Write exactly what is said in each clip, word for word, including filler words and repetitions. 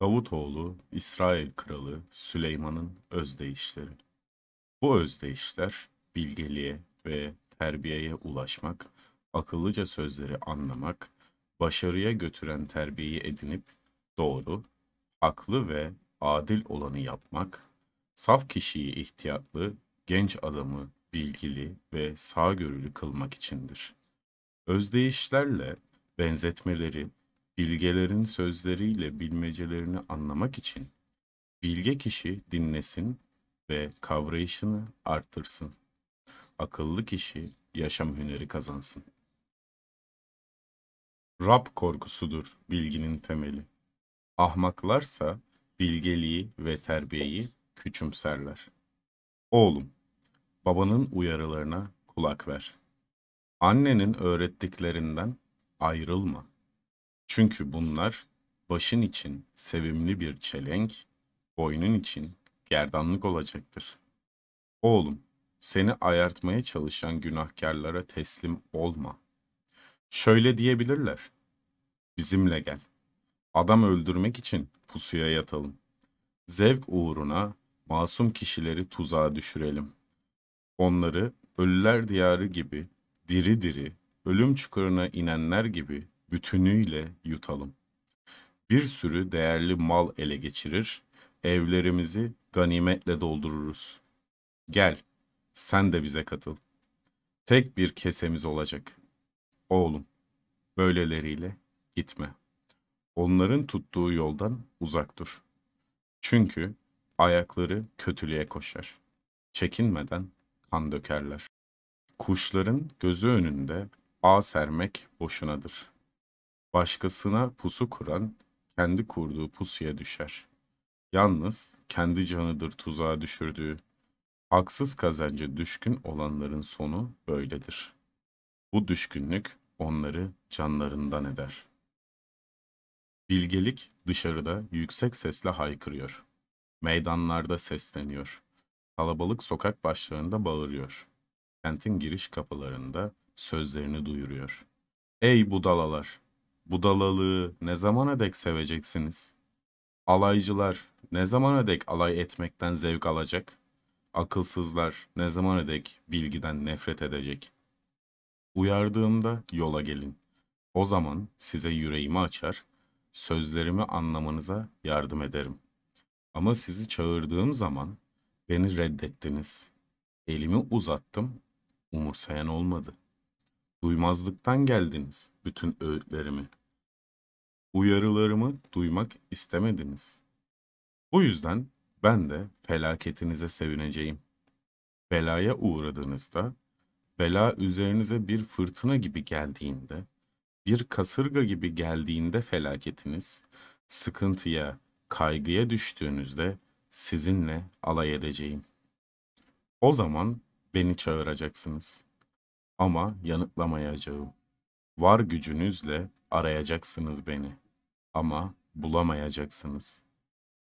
Davutoğlu, İsrail Kralı Süleyman'ın özdeyişleri. Bu özdeyişler, bilgeliğe ve terbiyeye ulaşmak, akıllıca sözleri anlamak, başarıya götüren terbiyeyi edinip, doğru, haklı ve adil olanı yapmak, saf kişiyi ihtiyatlı, genç adamı bilgili ve sağgörülü kılmak içindir. Özdeyişlerle benzetmeleri, bilgelerin sözleriyle bilmecelerini anlamak için bilge kişi dinlesin ve kavrayışını artırsın. Akıllı kişi yaşam hüneri kazansın. Rab korkusudur bilginin temeli. Ahmaklarsa bilgeliği ve terbiyeyi küçümserler. Oğlum, babanın uyarılarına kulak ver. Annenin öğrettiklerinden ayrılma. Çünkü bunlar başın için sevimli bir çelenk, boynun için gerdanlık olacaktır. Oğlum, seni ayartmaya çalışan günahkarlara teslim olma. Şöyle diyebilirler, bizimle gel, adam öldürmek için pusuya yatalım. Zevk uğruna masum kişileri tuzağa düşürelim. Onları ölüler diyarı gibi, diri diri, ölüm çukuruna inenler gibi, bütünüyle yutalım. Bir sürü değerli mal ele geçirir, evlerimizi ganimetle doldururuz. Gel, sen de bize katıl. Tek bir kesemiz olacak. Oğlum, böyleleriyle gitme. Onların tuttuğu yoldan uzak dur. Çünkü ayakları kötülüğe koşar. Çekinmeden kan dökerler. Kuşların gözü önünde ağ sermek boşunadır. Başkasına pusu kuran, kendi kurduğu pusuya düşer. Yalnız kendi canıdır tuzağa düşürdüğü. Haksız kazancı düşkün olanların sonu böyledir. Bu düşkünlük onları canlarından eder. Bilgelik dışarıda yüksek sesle haykırıyor. Meydanlarda sesleniyor. Kalabalık sokak başlarında bağırıyor. Kentin giriş kapılarında sözlerini duyuruyor. Ey budalalar! Budalalığı ne zamana dek seveceksiniz? Alaycılar ne zamana dek alay etmekten zevk alacak? Akılsızlar ne zamana dek bilgiden nefret edecek? Uyardığımda yola gelin. O zaman size yüreğimi açar, sözlerimi anlamanıza yardım ederim. Ama sizi çağırdığım zaman beni reddettiniz. Elimi uzattım, umursayan olmadı. Duymazlıktan geldiniz bütün öğütlerimi. Uyarılarımı duymak istemediniz. Bu yüzden ben de felaketinize sevineceğim. Belaya uğradığınızda, bela üzerinize bir fırtına gibi geldiğinde, bir kasırga gibi geldiğinde felaketiniz, sıkıntıya, kaygıya düştüğünüzde sizinle alay edeceğim. O zaman beni çağıracaksınız. Ama yanıtlamayacağım. Var gücünüzle arayacaksınız beni. Ama bulamayacaksınız.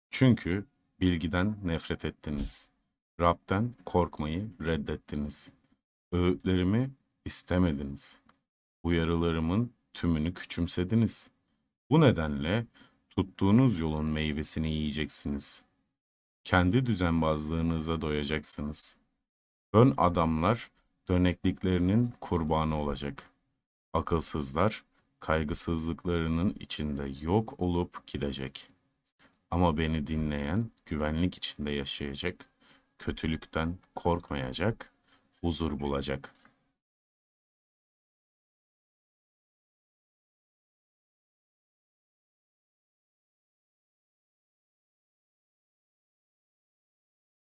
Çünkü bilgiden nefret ettiniz. Rab'den korkmayı reddettiniz. Öğütlerimi istemediniz. Uyarılarımın tümünü küçümsediniz. Bu nedenle tuttuğunuz yolun meyvesini yiyeceksiniz. Kendi düzenbazlığınıza doyacaksınız. Ön adamlar dönekliklerinin kurbanı olacak. Akılsızlar, kaygısızlıklarının içinde yok olup gidecek. Ama beni dinleyen, güvenlik içinde yaşayacak, kötülükten korkmayacak, huzur bulacak.